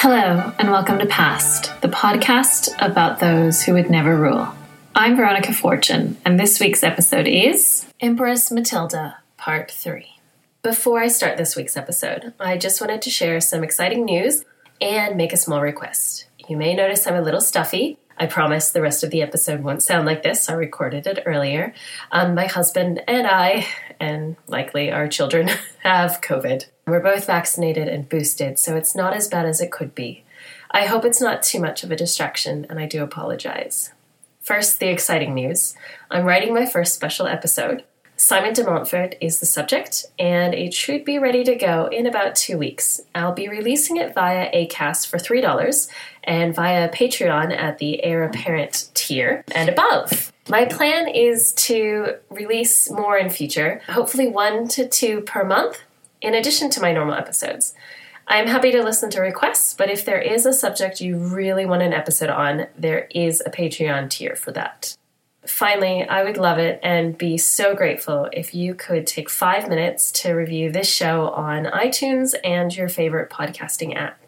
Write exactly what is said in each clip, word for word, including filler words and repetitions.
Hello, and welcome to Past, the podcast about those who would never rule. I'm Veronica Fortune, and this week's episode is Empress Matilda, Part three. Before I start this week's episode, I just wanted to share some exciting news and make a small request. You may notice I'm a little stuffy. I promise the rest of the episode won't sound like this. I recorded it earlier. Um, my husband and I, and likely our children, have COVID. We're both vaccinated and boosted, so it's not as bad as it could be. I hope it's not too much of a distraction, and I do apologize. First, the exciting news. I'm writing my first special episode. Simon de Montfort is the subject, and it should be ready to go in about two weeks. I'll be releasing it via ACast for three dollars and via Patreon at the Heir Apparent tier and above. My plan is to release more in future, hopefully one to two per month, in addition to my normal episodes. I'm happy to listen to requests, but if there is a subject you really want an episode on, there is a Patreon tier for that. Finally, I would love it and be so grateful if you could take five minutes to review this show on iTunes and your favorite podcasting app.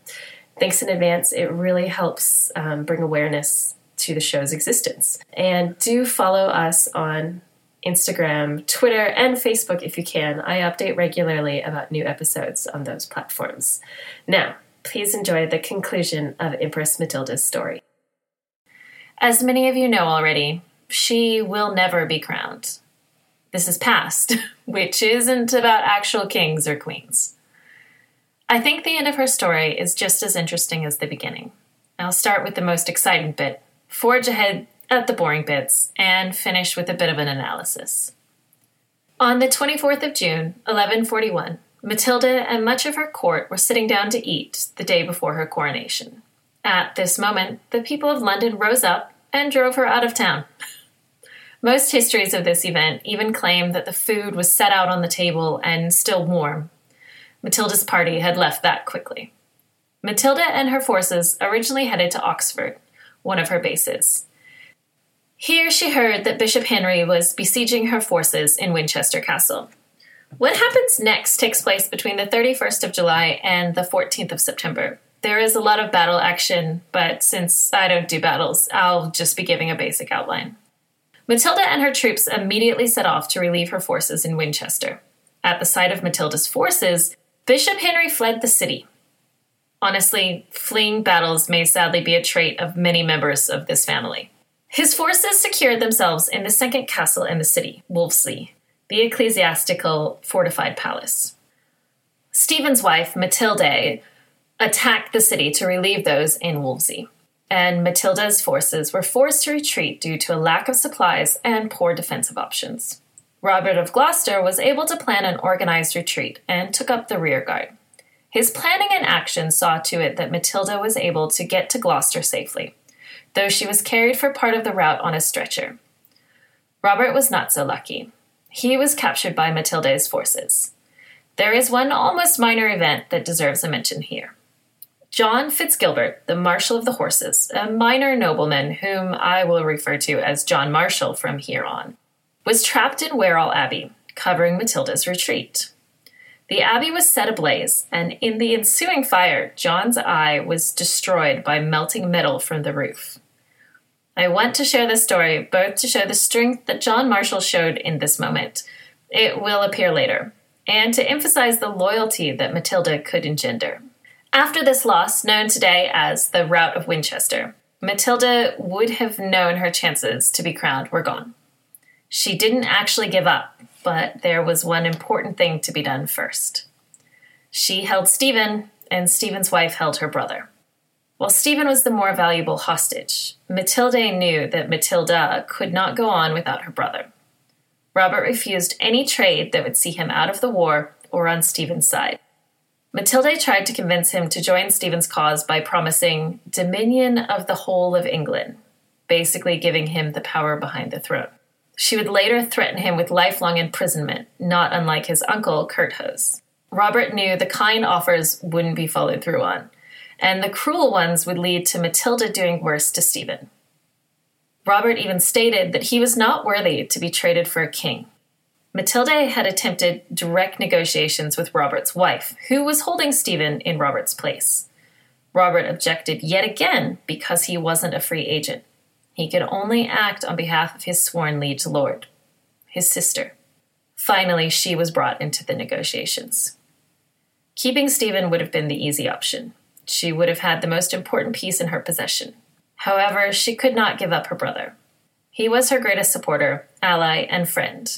Thanks in advance. It really helps um, bring awareness to the show's existence. And do follow us on Instagram, Twitter, and Facebook if you can. I update regularly about new episodes on those platforms. Now, please enjoy the conclusion of Empress Matilda's story. As many of you know already, she will never be crowned. This is past, which isn't about actual kings or queens. I think the end of her story is just as interesting as the beginning. I'll start with the most exciting bit, forge ahead at the boring bits, and finish with a bit of an analysis. On the twenty-fourth of June, eleven forty-one, Matilda and much of her court were sitting down to eat the day before her coronation. At this moment, the people of London rose up and drove her out of town. Most histories of this event even claim that the food was set out on the table and still warm. Matilda's party had left that quickly. Matilda and her forces originally headed to Oxford, one of her bases. Here she heard that Bishop Henry was besieging her forces in Winchester Castle. What happens next takes place between the thirty-first of July and the fourteenth of September. There is a lot of battle action, but since I don't do battles, I'll just be giving a basic outline. Matilda and her troops immediately set off to relieve her forces in Winchester. At the sight of Matilda's forces, Bishop Henry fled the city. Honestly, fleeing battles may sadly be a trait of many members of this family. His forces secured themselves in the second castle in the city, Wolvesley, the ecclesiastical fortified palace. Stephen's wife, Matilda, attacked the city to relieve those in Wolvesley, and Matilda's forces were forced to retreat due to a lack of supplies and poor defensive options. Robert of Gloucester was able to plan an organized retreat and took up the rearguard. His planning and action saw to it that Matilda was able to get to Gloucester safely, though she was carried for part of the route on a stretcher. Robert was not so lucky. He was captured by Matilda's forces. There is one almost minor event that deserves a mention here. John Fitzgilbert, the Marshal of the Horses, a minor nobleman whom I will refer to as John Marshall from here on, was trapped in Wearall Abbey, covering Matilda's retreat. The abbey was set ablaze, and in the ensuing fire, John's eye was destroyed by melting metal from the roof. I want to share this story both to show the strength that John Marshall showed in this moment. It will appear later, and to emphasize the loyalty that Matilda could engender. After this loss, known today as the Rout of Winchester, Matilda would have known her chances to be crowned were gone. She didn't actually give up, but there was one important thing to be done first. She held Stephen, and Stephen's wife held her brother. While Stephen was the more valuable hostage, Matilda knew that Matilda could not go on without her brother. Robert refused any trade that would see him out of the war or on Stephen's side. Matilda tried to convince him to join Stephen's cause by promising dominion of the whole of England, basically giving him the power behind the throne. She would later threaten him with lifelong imprisonment, not unlike his uncle, Kurt Hose. Robert knew the kind offers wouldn't be followed through on, and the cruel ones would lead to Matilda doing worse to Stephen. Robert even stated that he was not worthy to be traded for a king. Matilda had attempted direct negotiations with Robert's wife, who was holding Stephen in Robert's place. Robert objected yet again because he wasn't a free agent. He could only act on behalf of his sworn liege lord, his sister. Finally, she was brought into the negotiations. Keeping Stephen would have been the easy option. She would have had the most important piece in her possession. However, she could not give up her brother. He was her greatest supporter, ally, and friend.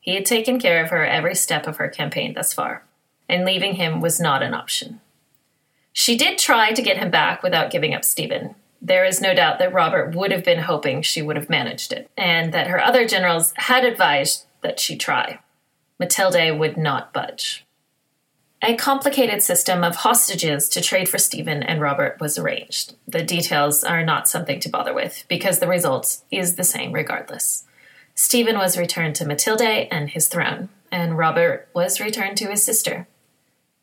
He had taken care of her every step of her campaign thus far, and leaving him was not an option. She did try to get him back without giving up Stephen. There is no doubt that Robert would have been hoping she would have managed it, and that her other generals had advised that she try. Matilda would not budge. A complicated system of hostages to trade for Stephen and Robert was arranged. The details are not something to bother with, because the result is the same regardless. Stephen was returned to Matilda and his throne, and Robert was returned to his sister.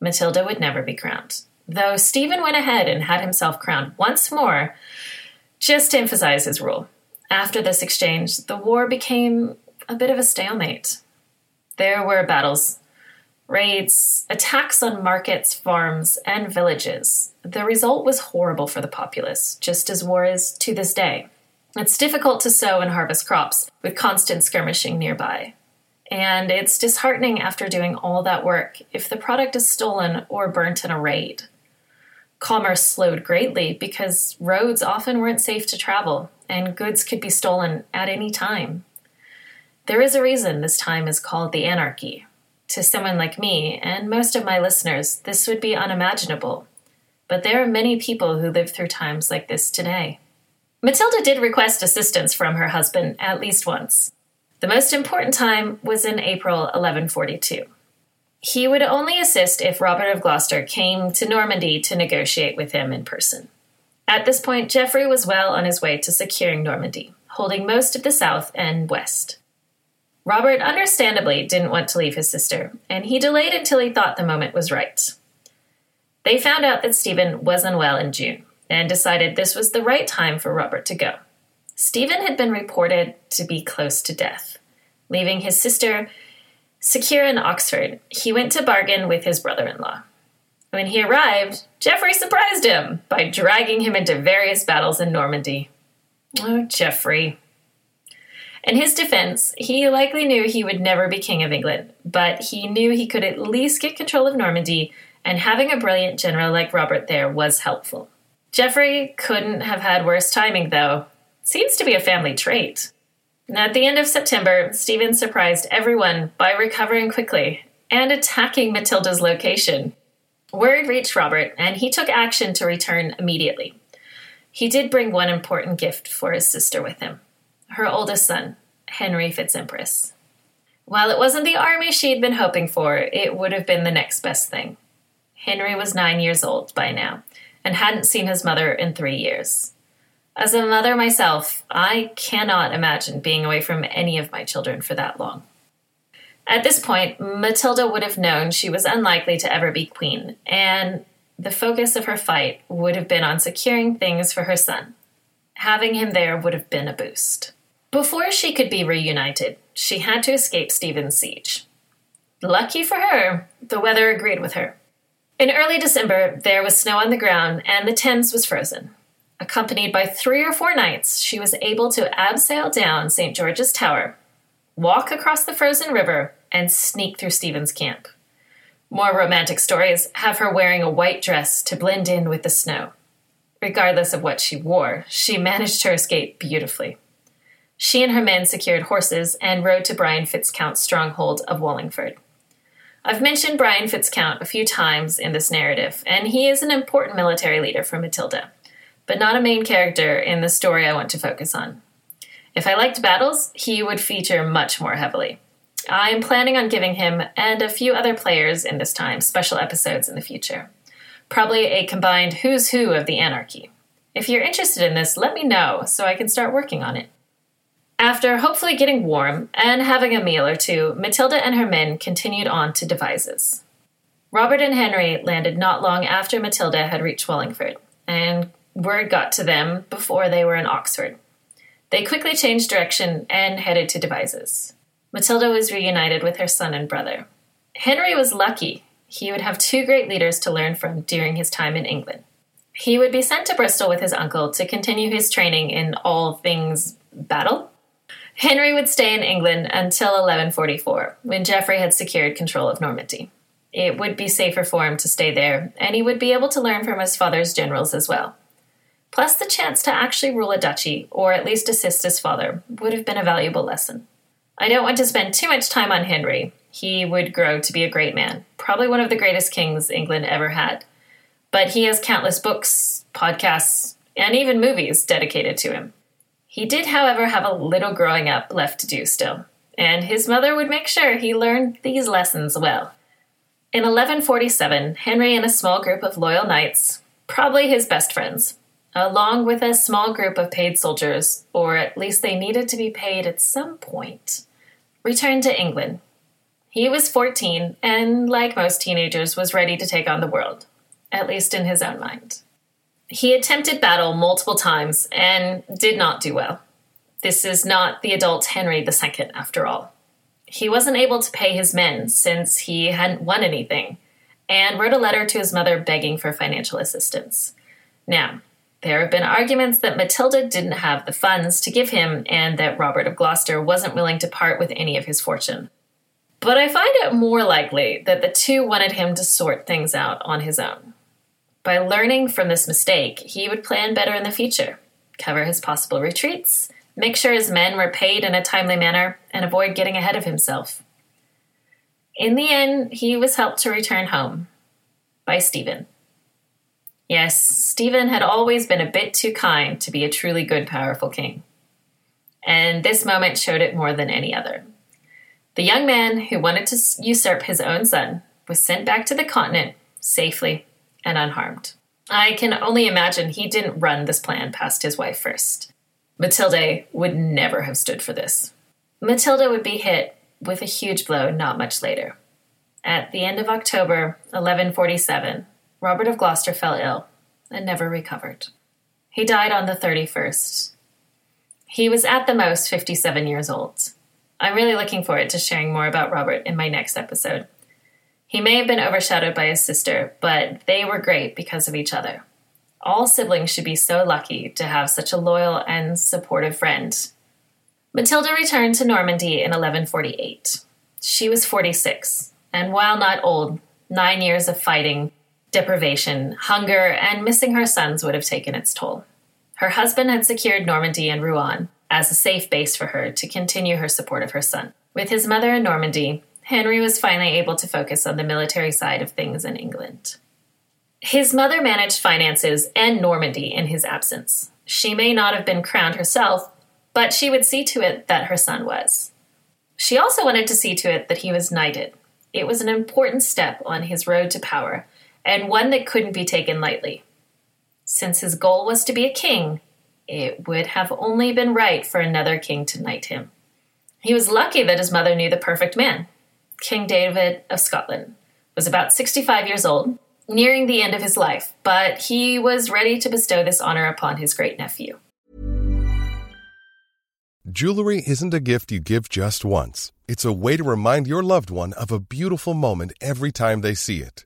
Matilda would never be crowned, though Stephen went ahead and had himself crowned once more, just to emphasize his rule. After this exchange, the war became a bit of a stalemate. There were battles, raids, attacks on markets, farms, and villages. The result was horrible for the populace, just as war is to this day. It's difficult to sow and harvest crops with constant skirmishing nearby. And it's disheartening after doing all that work if the product is stolen or burnt in a raid. Commerce slowed greatly because roads often weren't safe to travel, and goods could be stolen at any time. There is a reason this time is called the anarchy. To someone like me, and most of my listeners, this would be unimaginable. But there are many people who live through times like this today. Matilda did request assistance from her husband at least once. The most important time was in April eleven forty-two. He would only assist if Robert of Gloucester came to Normandy to negotiate with him in person. At this point, Geoffrey was well on his way to securing Normandy, holding most of the south and west. Robert understandably didn't want to leave his sister, and he delayed until he thought the moment was right. They found out that Stephen was unwell in June, and decided this was the right time for Robert to go. Stephen had been reported to be close to death. Leaving his sister secure in Oxford, he went to bargain with his brother-in-law. When he arrived, Geoffrey surprised him by dragging him into various battles in Normandy. Oh, Geoffrey. In his defense, he likely knew he would never be King of England, but he knew he could at least get control of Normandy, and having a brilliant general like Robert there was helpful. Geoffrey couldn't have had worse timing, though. Seems to be a family trait. At the end of September, Stephen surprised everyone by recovering quickly and attacking Matilda's location. Word reached Robert, and he took action to return immediately. He did bring one important gift for his sister with him: her oldest son, Henry FitzEmpress. While it wasn't the army she had been hoping for, it would have been the next best thing. Henry was nine years old by now, and hadn't seen his mother in three years. As a mother myself, I cannot imagine being away from any of my children for that long. At this point, Matilda would have known she was unlikely to ever be queen, and the focus of her fight would have been on securing things for her son. Having him there would have been a boost. Before she could be reunited, she had to escape Stephen's siege. Lucky for her, the weather agreed with her. In early December, there was snow on the ground and the Thames was frozen. Accompanied by three or four knights, she was able to abseil down Saint George's Tower, walk across the frozen river, and sneak through Stephen's camp. More romantic stories have her wearing a white dress to blend in with the snow. Regardless of what she wore, she managed her escape beautifully. She and her men secured horses and rode to Brian Fitzcount's stronghold of Wallingford. I've mentioned Brian Fitzcount a few times in this narrative, and he is an important military leader for Matilda, but not a main character in the story I want to focus on. If I liked battles, he would feature much more heavily. I am planning on giving him and a few other players in this time special episodes in the future. Probably a combined who's who of the anarchy. If you're interested in this, let me know so I can start working on it. After hopefully getting warm and having a meal or two, Matilda and her men continued on to Devizes. Robert and Henry landed not long after Matilda had reached Wallingford, and word got to them before they were in Oxford. They quickly changed direction and headed to Devizes. Matilda was reunited with her son and brother. Henry was lucky. He would have two great leaders to learn from during his time in England. He would be sent to Bristol with his uncle to continue his training in all things battle. Henry would stay in England until eleven forty-four, when Geoffrey had secured control of Normandy. It would be safer for him to stay there, and he would be able to learn from his father's generals as well. Plus, the chance to actually rule a duchy, or at least assist his father, would have been a valuable lesson. I don't want to spend too much time on Henry. He would grow to be a great man, probably one of the greatest kings England ever had. But he has countless books, podcasts, and even movies dedicated to him. He did, however, have a little growing up left to do still, and his mother would make sure he learned these lessons well. In eleven forty-seven, Henry and a small group of loyal knights, probably his best friends, along with a small group of paid soldiers, or at least they needed to be paid at some point, returned to England. He was fourteen and, like most teenagers, was ready to take on the world, at least in his own mind. He attempted battle multiple times and did not do well. This is not the adult Henry the Second, after all. He wasn't able to pay his men since he hadn't won anything, and wrote a letter to his mother begging for financial assistance. Now, there have been arguments that Matilda didn't have the funds to give him and that Robert of Gloucester wasn't willing to part with any of his fortune. But I find it more likely that the two wanted him to sort things out on his own. By learning from this mistake, he would plan better in the future, cover his possible retreats, make sure his men were paid in a timely manner, and avoid getting ahead of himself. In the end, he was helped to return home by Stephen. Yes, Stephen had always been a bit too kind to be a truly good, powerful king. And this moment showed it more than any other. The young man who wanted to usurp his own son was sent back to the continent safely and unharmed. I can only imagine he didn't run this plan past his wife first. Matilda would never have stood for this. Matilda would be hit with a huge blow not much later. At the end of October, eleven forty-seven, Robert of Gloucester fell ill and never recovered. He died on the thirty-first. He was at the most fifty-seven years old. I'm really looking forward to sharing more about Robert in my next episode. He may have been overshadowed by his sister, but they were great because of each other. All siblings should be so lucky to have such a loyal and supportive friend. Matilda returned to Normandy in eleven forty-eight. She was forty-six, and while not old, nine years of fighting, deprivation, hunger, and missing her sons would have taken its toll. Her husband had secured Normandy and Rouen as a safe base for her to continue her support of her son. With his mother in Normandy, Henry was finally able to focus on the military side of things in England. His mother managed finances and Normandy in his absence. She may not have been crowned herself, but she would see to it that her son was. She also wanted to see to it that he was knighted. It was an important step on his road to power, and one that couldn't be taken lightly. Since his goal was to be a king, it would have only been right for another king to knight him. He was lucky that his mother knew the perfect man. King David of Scotland was about sixty-five years old, nearing the end of his life, but he was ready to bestow this honor upon his great-nephew. Jewelry isn't a gift you give just once. It's a way to remind your loved one of a beautiful moment every time they see it.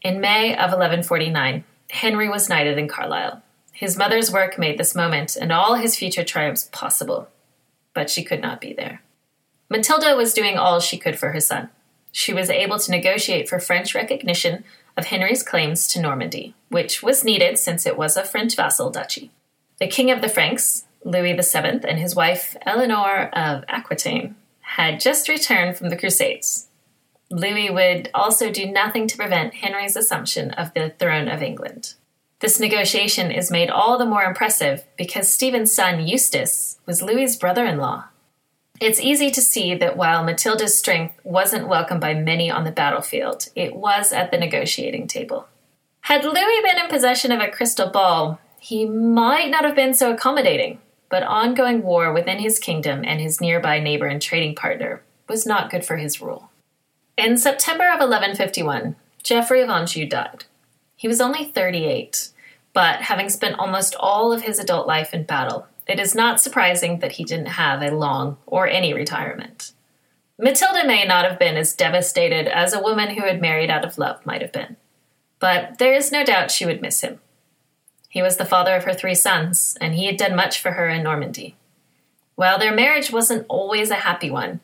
In May of eleven forty-nine, Henry was knighted in Carlisle. His mother's work made this moment and all his future triumphs possible. But she could not be there. Matilda was doing all she could for her son. She was able to negotiate for French recognition of Henry's claims to Normandy, which was needed since it was a French vassal duchy. The king of the Franks, Louis the Seventh, and his wife, Eleanor of Aquitaine, had just returned from the Crusades. Louis would also do nothing to prevent Henry's assumption of the throne of England. This negotiation is made all the more impressive because Stephen's son, Eustace, was Louis's brother-in-law. It's easy to see that while Matilda's strength wasn't welcomed by many on the battlefield, it was at the negotiating table. Had Louis been in possession of a crystal ball, he might not have been so accommodating, but ongoing war within his kingdom and his nearby neighbor and trading partner was not good for his rule. In September of eleven fifty-one, Geoffrey of Anjou died. He was only thirty-eight, but having spent almost all of his adult life in battle, it is not surprising that he didn't have a long or any retirement. Matilda may not have been as devastated as a woman who had married out of love might have been, but there is no doubt she would miss him. He was the father of her three sons, and he had done much for her in Normandy. While their marriage wasn't always a happy one,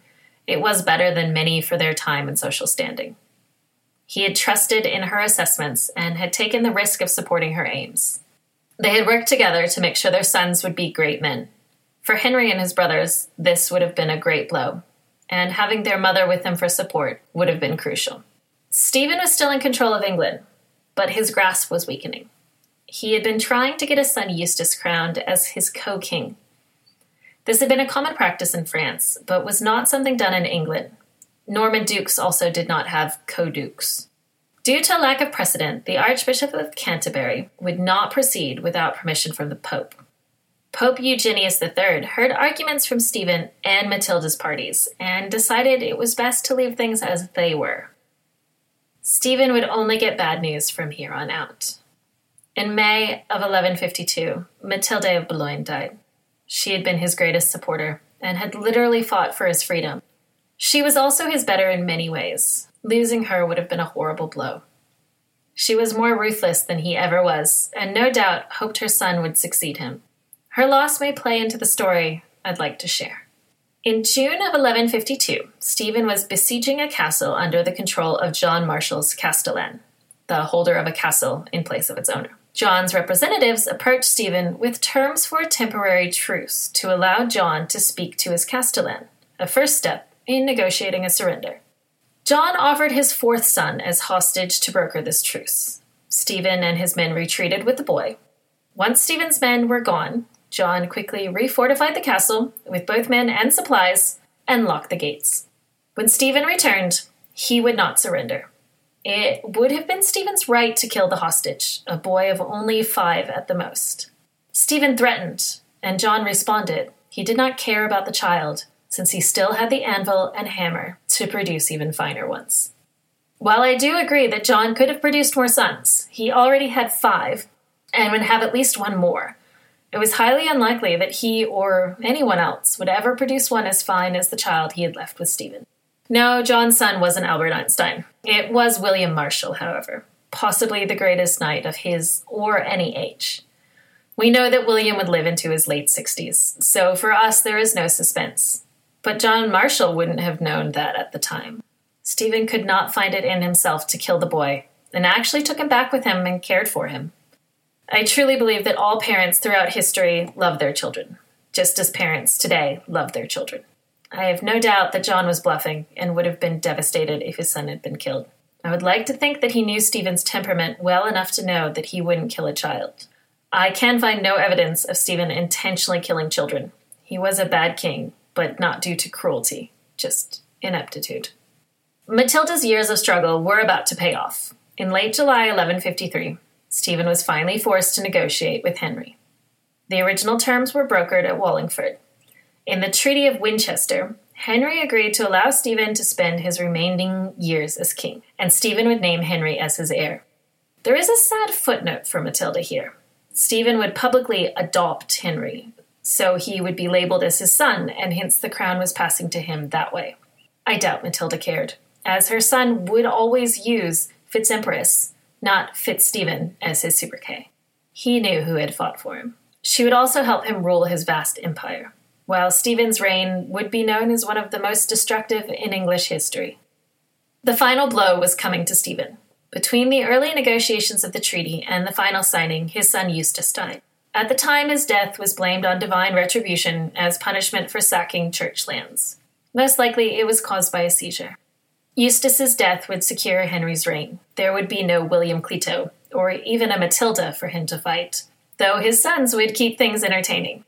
it was better than many for their time and social standing. He had trusted in her assessments and had taken the risk of supporting her aims. They had worked together to make sure their sons would be great men. For Henry and his brothers, this would have been a great blow, and having their mother with them for support would have been crucial. Stephen was still in control of England, but his grasp was weakening. He had been trying to get his son Eustace crowned as his co-king. This had been a common practice in France, but was not something done in England. Norman dukes also did not have co-dukes. Due to a lack of precedent, the Archbishop of Canterbury would not proceed without permission from the Pope. Pope Eugenius the Third heard arguments from Stephen and Matilda's parties and decided it was best to leave things as they were. Stephen would only get bad news from here on out. In May of eleven fifty-two, Matilda of Boulogne died. She had been his greatest supporter and had literally fought for his freedom. She was also his better in many ways. Losing her would have been a horrible blow. She was more ruthless than he ever was, and no doubt hoped her son would succeed him. Her loss may play into the story I'd like to share. In June of eleven fifty-two, Stephen was besieging a castle under the control of John Marshall's castellan, the holder of a castle in place of its owner. John's representatives approached Stephen with terms for a temporary truce to allow John to speak to his castellan, a first step in negotiating a surrender. John offered his fourth son as hostage to broker this truce. Stephen and his men retreated with the boy. Once Stephen's men were gone, John quickly refortified the castle with both men and supplies and locked the gates. When Stephen returned, he would not surrender. It would have been Stephen's right to kill the hostage, a boy of only five at the most. Stephen threatened, and John responded. He did not care about the child, since he still had the anvil and hammer to produce even finer ones. While I do agree that John could have produced more sons, he already had five, and would have at least one more. It was highly unlikely that he or anyone else would ever produce one as fine as the child he had left with Stephen. No, John's son wasn't Albert Einstein. It was William Marshall, however, possibly the greatest knight of his or any age. We know that William would live into his late sixties, so for us there is no suspense. But John Marshall wouldn't have known that at the time. Stephen could not find it in himself to kill the boy, and actually took him back with him and cared for him. I truly believe that all parents throughout history love their children, just as parents today love their children. I have no doubt that John was bluffing and would have been devastated if his son had been killed. I would like to think that he knew Stephen's temperament well enough to know that he wouldn't kill a child. I can find no evidence of Stephen intentionally killing children. He was a bad king, but not due to cruelty, just ineptitude. Matilda's years of struggle were about to pay off. In late July eleven fifty-three, Stephen was finally forced to negotiate with Henry. The original terms were brokered at Wallingford. In the Treaty of Winchester, Henry agreed to allow Stephen to spend his remaining years as king, and Stephen would name Henry as his heir. There is a sad footnote for Matilda here. Stephen would publicly adopt Henry, so he would be labeled as his son, and hence the crown was passing to him that way. I doubt Matilda cared, as her son would always use FitzEmpress, not Fitzstephen, as his sobriquet. He knew who had fought for him. She would also help him rule his vast empire. While Stephen's reign would be known as one of the most destructive in English history. The final blow was coming to Stephen. Between the early negotiations of the treaty and the final signing, his son Eustace died. At the time, his death was blamed on divine retribution as punishment for sacking church lands. Most likely, it was caused by a seizure. Eustace's death would secure Henry's reign. There would be no William Clito, or even a Matilda for him to fight, though his sons would keep things entertaining.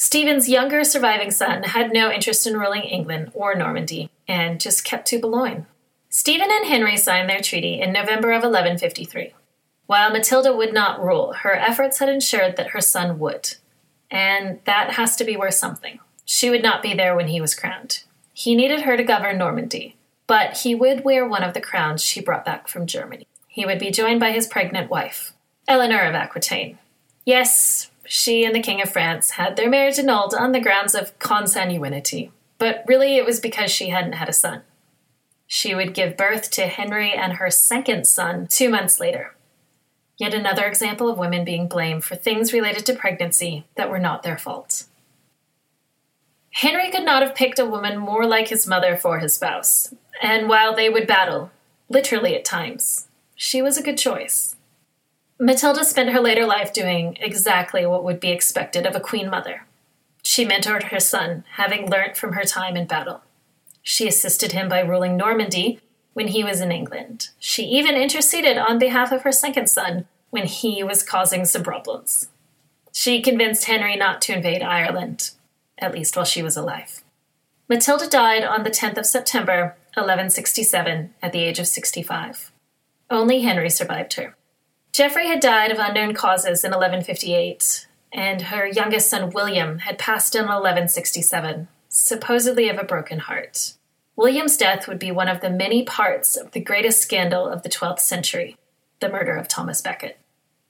Stephen's younger surviving son had no interest in ruling England or Normandy, and just kept to Boulogne. Stephen and Henry signed their treaty in November of eleven fifty-three. While Matilda would not rule, her efforts had ensured that her son would. And that has to be worth something. She would not be there when he was crowned. He needed her to govern Normandy, but he would wear one of the crowns she brought back from Germany. He would be joined by his pregnant wife, Eleanor of Aquitaine. Yes, she and the King of France had their marriage annulled on the grounds of consanguinity, but really it was because she hadn't had a son. She would give birth to Henry and her second son two months later. Yet another example of women being blamed for things related to pregnancy that were not their fault. Henry could not have picked a woman more like his mother for his spouse, and while they would battle, literally at times, she was a good choice. Matilda spent her later life doing exactly what would be expected of a queen mother. She mentored her son, having learnt from her time in battle. She assisted him by ruling Normandy when he was in England. She even interceded on behalf of her second son when he was causing some problems. She convinced Henry not to invade Ireland, at least while she was alive. Matilda died on the tenth of September, eleven sixty-seven, at the age of sixty-five. Only Henry survived her. Geoffrey had died of unknown causes in eleven fifty-eight, and her youngest son William had passed in eleven sixty-seven, supposedly of a broken heart. William's death would be one of the many parts of the greatest scandal of the twelfth century, the murder of Thomas Becket.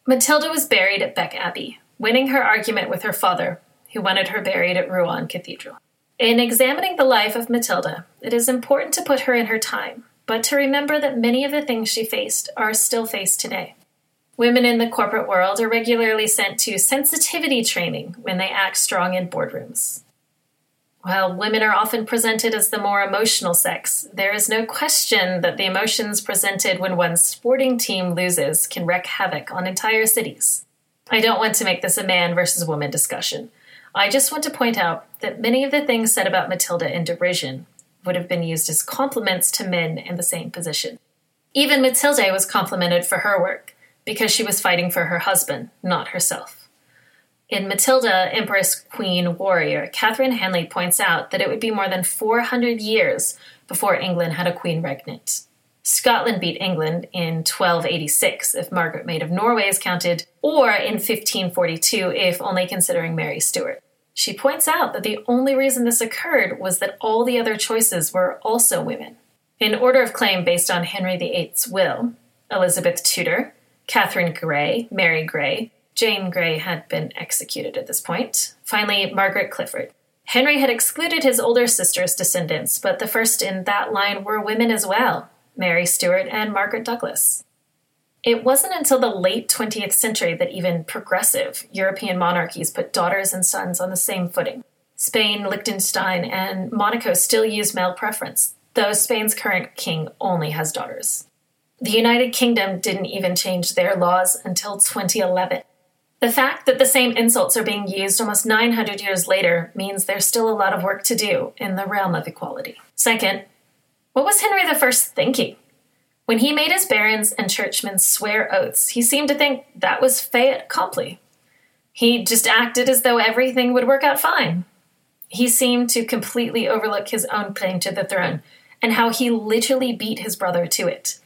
Matilda was buried at Beck Abbey, winning her argument with her father, who wanted her buried at Rouen Cathedral. In examining the life of Matilda, it is important to put her in her time, but to remember that many of the things she faced are still faced today. Women in the corporate world are regularly sent to sensitivity training when they act strong in boardrooms. While women are often presented as the more emotional sex, there is no question that the emotions presented when one's sporting team loses can wreak havoc on entire cities. I don't want to make this a man versus woman discussion. I just want to point out that many of the things said about Matilda in derision would have been used as compliments to men in the same position. Even Matilda was complimented for her work, because she was fighting for her husband, not herself. In Matilda, Empress, Queen, Warrior, Catherine Hanley points out that it would be more than four hundred years before England had a queen regnant. Scotland beat England in twelve eighty-six, if Margaret Maid of Norway is counted, or in fifteen forty-two, if only considering Mary Stuart. She points out that the only reason this occurred was that all the other choices were also women. In order of claim based on Henry the Eighth's will, Elizabeth Tudor, Catherine Grey, Mary Grey, Jane Grey had been executed at this point, finally Margaret Clifford. Henry had excluded his older sister's descendants, but the first in that line were women as well, Mary Stuart and Margaret Douglas. It wasn't until the late twentieth century that even progressive European monarchies put daughters and sons on the same footing. Spain, Liechtenstein, and Monaco still use male preference, though Spain's current king only has daughters. The United Kingdom didn't even change their laws until twenty eleven. The fact that the same insults are being used almost nine hundred years later means there's still a lot of work to do in the realm of equality. Second, what was Henry the First thinking? When he made his barons and churchmen swear oaths, he seemed to think that was fait accompli. He just acted as though everything would work out fine. He seemed to completely overlook his own claim to the throne and how he literally beat his brother to it,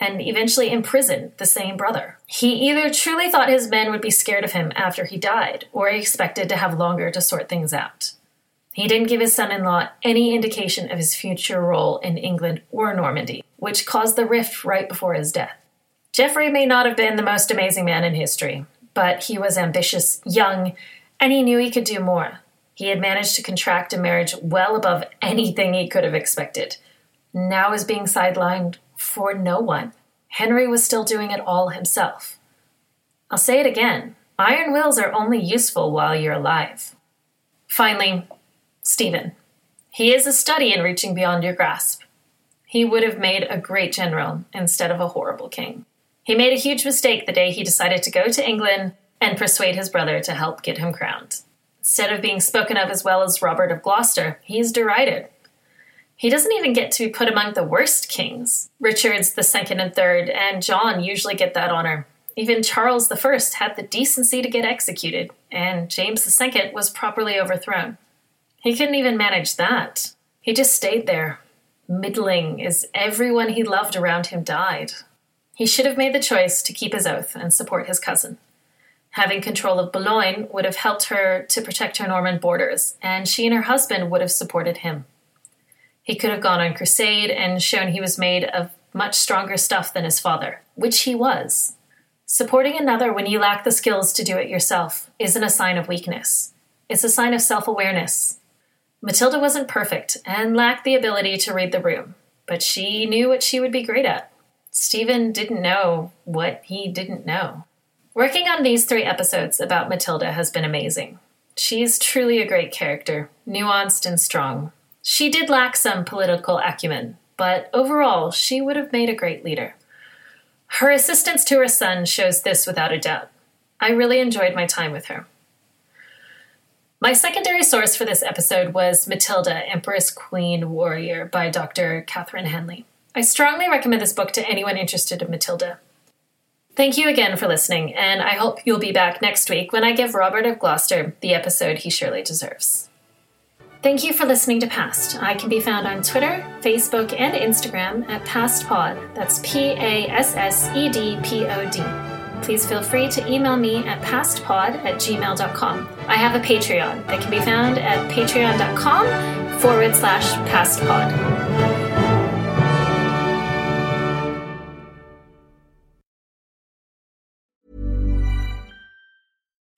and eventually imprisoned the same brother. He either truly thought his men would be scared of him after he died, or he expected to have longer to sort things out. He didn't give his son-in-law any indication of his future role in England or Normandy, which caused the rift right before his death. Geoffrey may not have been the most amazing man in history, but he was ambitious, young, and he knew he could do more. He had managed to contract a marriage well above anything he could have expected. Now is being sidelined for no one. Henry was still doing it all himself. I'll say it again. Iron wills are only useful while you're alive. Finally, Stephen. He is a study in reaching beyond your grasp. He would have made a great general instead of a horrible king. He made a huge mistake the day he decided to go to England and persuade his brother to help get him crowned. Instead of being spoken of as well as Robert of Gloucester, he's derided. He doesn't even get to be put among the worst kings. Richards the Second and Third and John usually get that honor. Even Charles the First had the decency to get executed, and James the Second was properly overthrown. He couldn't even manage that. He just stayed there, middling as everyone he loved around him died. He should have made the choice to keep his oath and support his cousin. Having control of Boulogne would have helped her to protect her Norman borders, and she and her husband would have supported him. He could have gone on crusade and shown he was made of much stronger stuff than his father, which he was. Supporting another when you lack the skills to do it yourself isn't a sign of weakness. It's a sign of self-awareness. Matilda wasn't perfect and lacked the ability to read the room, but she knew what she would be great at. Stephen didn't know what he didn't know. Working on these three episodes about Matilda has been amazing. She's truly a great character, nuanced and strong. She did lack some political acumen, but overall, she would have made a great leader. Her assistance to her son shows this without a doubt. I really enjoyed my time with her. My secondary source for this episode was Matilda, Empress, Queen, Warrior by Doctor Catherine Hanley. I strongly recommend this book to anyone interested in Matilda. Thank you again for listening, and I hope you'll be back next week when I give Robert of Gloucester the episode he surely deserves. Thank you for listening to Past. I can be found on Twitter, Facebook, and Instagram at PastPod. That's P A S S E D P O D. Please feel free to email me at pastpod at gmail dot com. I have a Patreon that can be found at patreon dot com forward slash pastpod.